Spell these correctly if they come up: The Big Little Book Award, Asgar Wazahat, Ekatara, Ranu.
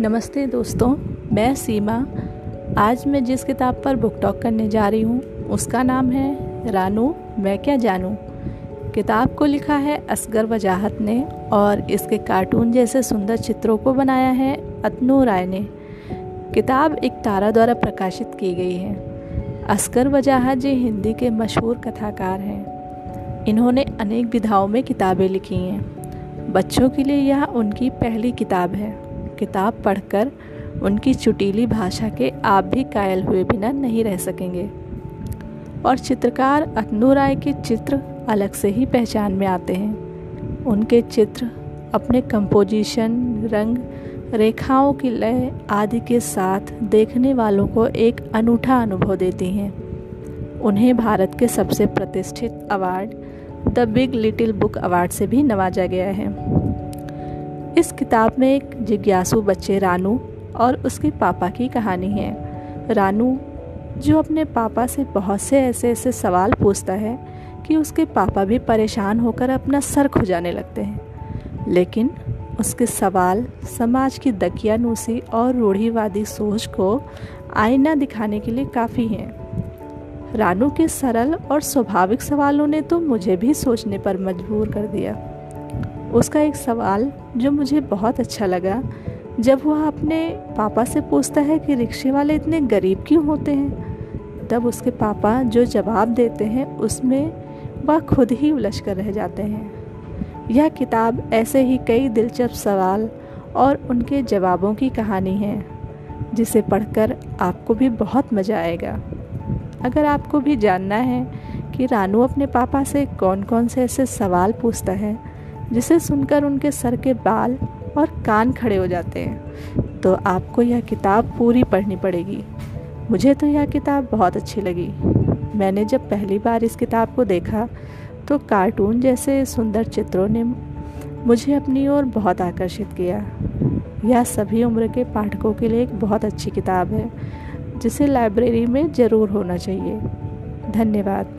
नमस्ते दोस्तों, मैं सीमा। आज मैं जिस किताब पर बुक टॉक करने जा रही हूँ उसका नाम है रानू मैं क्या जानूँ। किताब को लिखा है असगर वजाहत ने और इसके कार्टून जैसे सुंदर चित्रों को बनाया है अतनु राय ने। किताब एकतारा द्वारा प्रकाशित की गई है। असगर वजाहत जी हिंदी के मशहूर कथाकार हैं। इन्होंने अनेक विधाओं में किताबें लिखी हैं। बच्चों के लिए यह उनकी पहली किताब है। किताब पढ़कर उनकी चुटीली भाषा के आप भी कायल हुए बिना नहीं रह सकेंगे। और चित्रकार अतनु राय के चित्र अलग से ही पहचान में आते हैं। उनके चित्र अपने कंपोजिशन, रंग, रेखाओं की लय आदि के साथ देखने वालों को एक अनूठा अनुभव देती हैं। उन्हें भारत के सबसे प्रतिष्ठित award the big little book award से भी नवाजा गया है। इस किताब में एक जिज्ञासु बच्चे रानू और उसके पापा की कहानी है। रानू जो अपने पापा से बहुत से ऐसे सवाल पूछता है कि उसके पापा भी परेशान होकर अपना सर खुजाने लगते हैं। लेकिन उसके सवाल समाज की दकियानूसी और रूढ़िवादी सोच को आईना दिखाने के लिए काफ़ी हैं। रानू के सरल और स्वाभाविक सवालों ने तो मुझे भी सोचने पर मजबूर कर दिया। उसका एक सवाल जो मुझे बहुत अच्छा लगा, जब वह अपने पापा से पूछता है कि रिक्शे वाले इतने गरीब क्यों होते हैं, तब उसके पापा जो जवाब देते हैं उसमें वह खुद ही उलझ कर रह जाते हैं। यह किताब ऐसे ही कई दिलचस्प सवाल और उनके जवाबों की कहानी है, जिसे पढ़कर आपको भी बहुत मज़ा आएगा। अगर आपको भी जानना है कि रानू अपने पापा से कौन कौन से ऐसे सवाल पूछता है जिसे सुनकर उनके सर के बाल और कान खड़े हो जाते हैं, तो आपको यह किताब पूरी पढ़नी पड़ेगी। मुझे तो यह किताब बहुत अच्छी लगी। मैंने जब पहली बार इस किताब को देखा तो कार्टून जैसे सुंदर चित्रों ने मुझे अपनी ओर बहुत आकर्षित किया। यह सभी उम्र के पाठकों के लिए एक बहुत अच्छी किताब है, जिसे लाइब्रेरी में ज़रूर होना चाहिए। धन्यवाद।